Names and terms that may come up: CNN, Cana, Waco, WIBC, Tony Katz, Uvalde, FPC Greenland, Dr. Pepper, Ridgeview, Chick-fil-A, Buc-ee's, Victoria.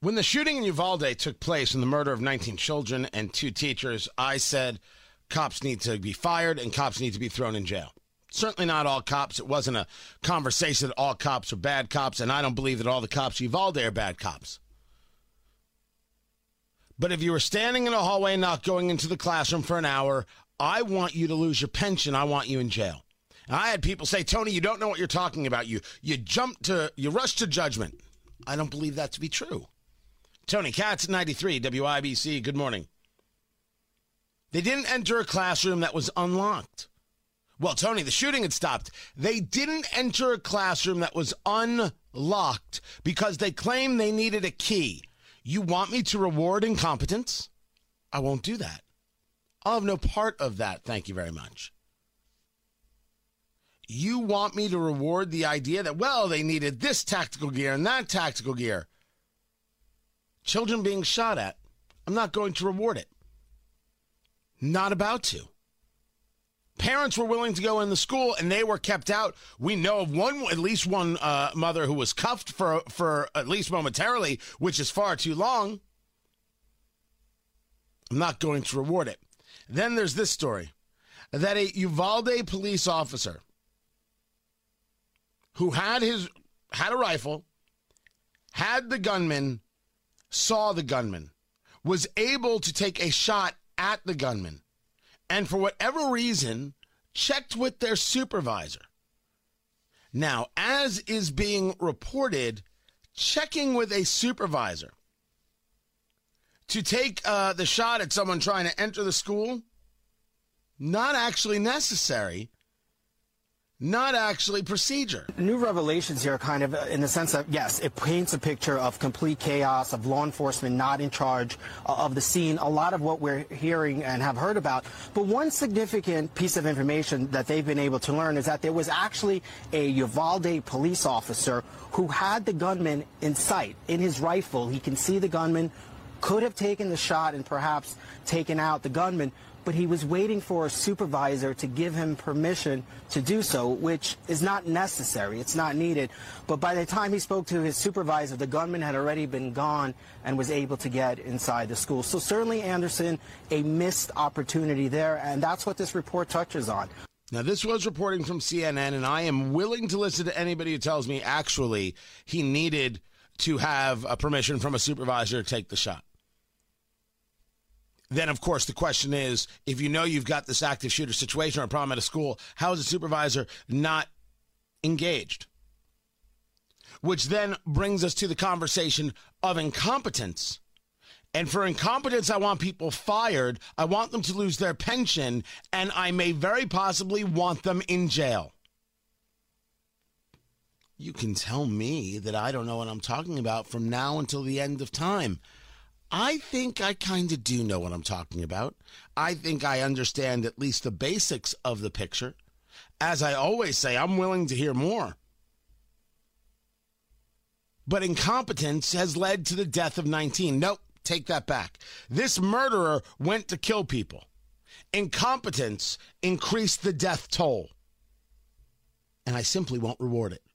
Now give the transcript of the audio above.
When the shooting in Uvalde took place and the murder of 19 children and 2 teachers, I said cops need to be fired and cops need to be thrown in jail. Certainly not all cops. It wasn't a conversation that all cops are bad cops, and I don't believe that all the cops Uvalde are bad cops. But if you were standing in a hallway and not going into the classroom for an hour, I want you to lose your pension. I want you in jail. And I had people say, Tony, you don't know what you're talking about. You rush to judgment. I don't believe that to be true. Tony Katz, 93, WIBC, good morning. They didn't enter a classroom that was unlocked. Well, Tony, the shooting had stopped. They didn't enter a classroom that was unlocked because they claimed they needed a key. You want me to reward incompetence? I won't do that. I'll have no part of that, thank you very much. You want me to reward the idea that, well, they needed this tactical gear and that tactical gear. Children being shot at, I'm not going to reward it. Not about to. Parents were willing to go in the school, and they were kept out. We know of at least one mother who was cuffed for at least momentarily, which is far too long. I'm not going to reward it. Then there's this story that a Uvalde police officer who had a rifle, had the gunman, saw the gunman, was able to take a shot at the gunman, and for whatever reason, checked with their supervisor. Now, as is being reported, checking with a supervisor to take the shot at someone trying to enter the school, not actually necessary. Not actually procedure. New revelations here, kind of, in the sense that, yes, it paints a picture of complete chaos, of law enforcement not in charge of the scene, a lot of what we're hearing and have heard about. But one significant piece of information that they've been able to learn is that there was actually a Uvalde police officer who had the gunman in sight, in his rifle. He can see the gunman, could have taken the shot and perhaps taken out the gunman, but he was waiting for a supervisor to give him permission to do so, which is not necessary. It's not needed. But by the time he spoke to his supervisor, the gunman had already been gone and was able to get inside the school. So certainly, Anderson, a missed opportunity there, and that's what this report touches on. Now, this was reporting from CNN, and I am willing to listen to anybody who tells me, actually, he needed to have a permission from a supervisor to take the shot. Then, of course, the question is, if you know you've got this active shooter situation or a problem at a school, how is a supervisor not engaged? Which then brings us to the conversation of incompetence. And for incompetence, I want people fired. I want them to lose their pension, and I may very possibly want them in jail. You can tell me that I don't know what I'm talking about from now until the end of time. I think I kind of do know what I'm talking about. I think I understand at least the basics of the picture. As I always say, I'm willing to hear more. But incompetence has led to the death of 19. Nope, take that back. This murderer went to kill people. Incompetence increased the death toll. And I simply won't reward it.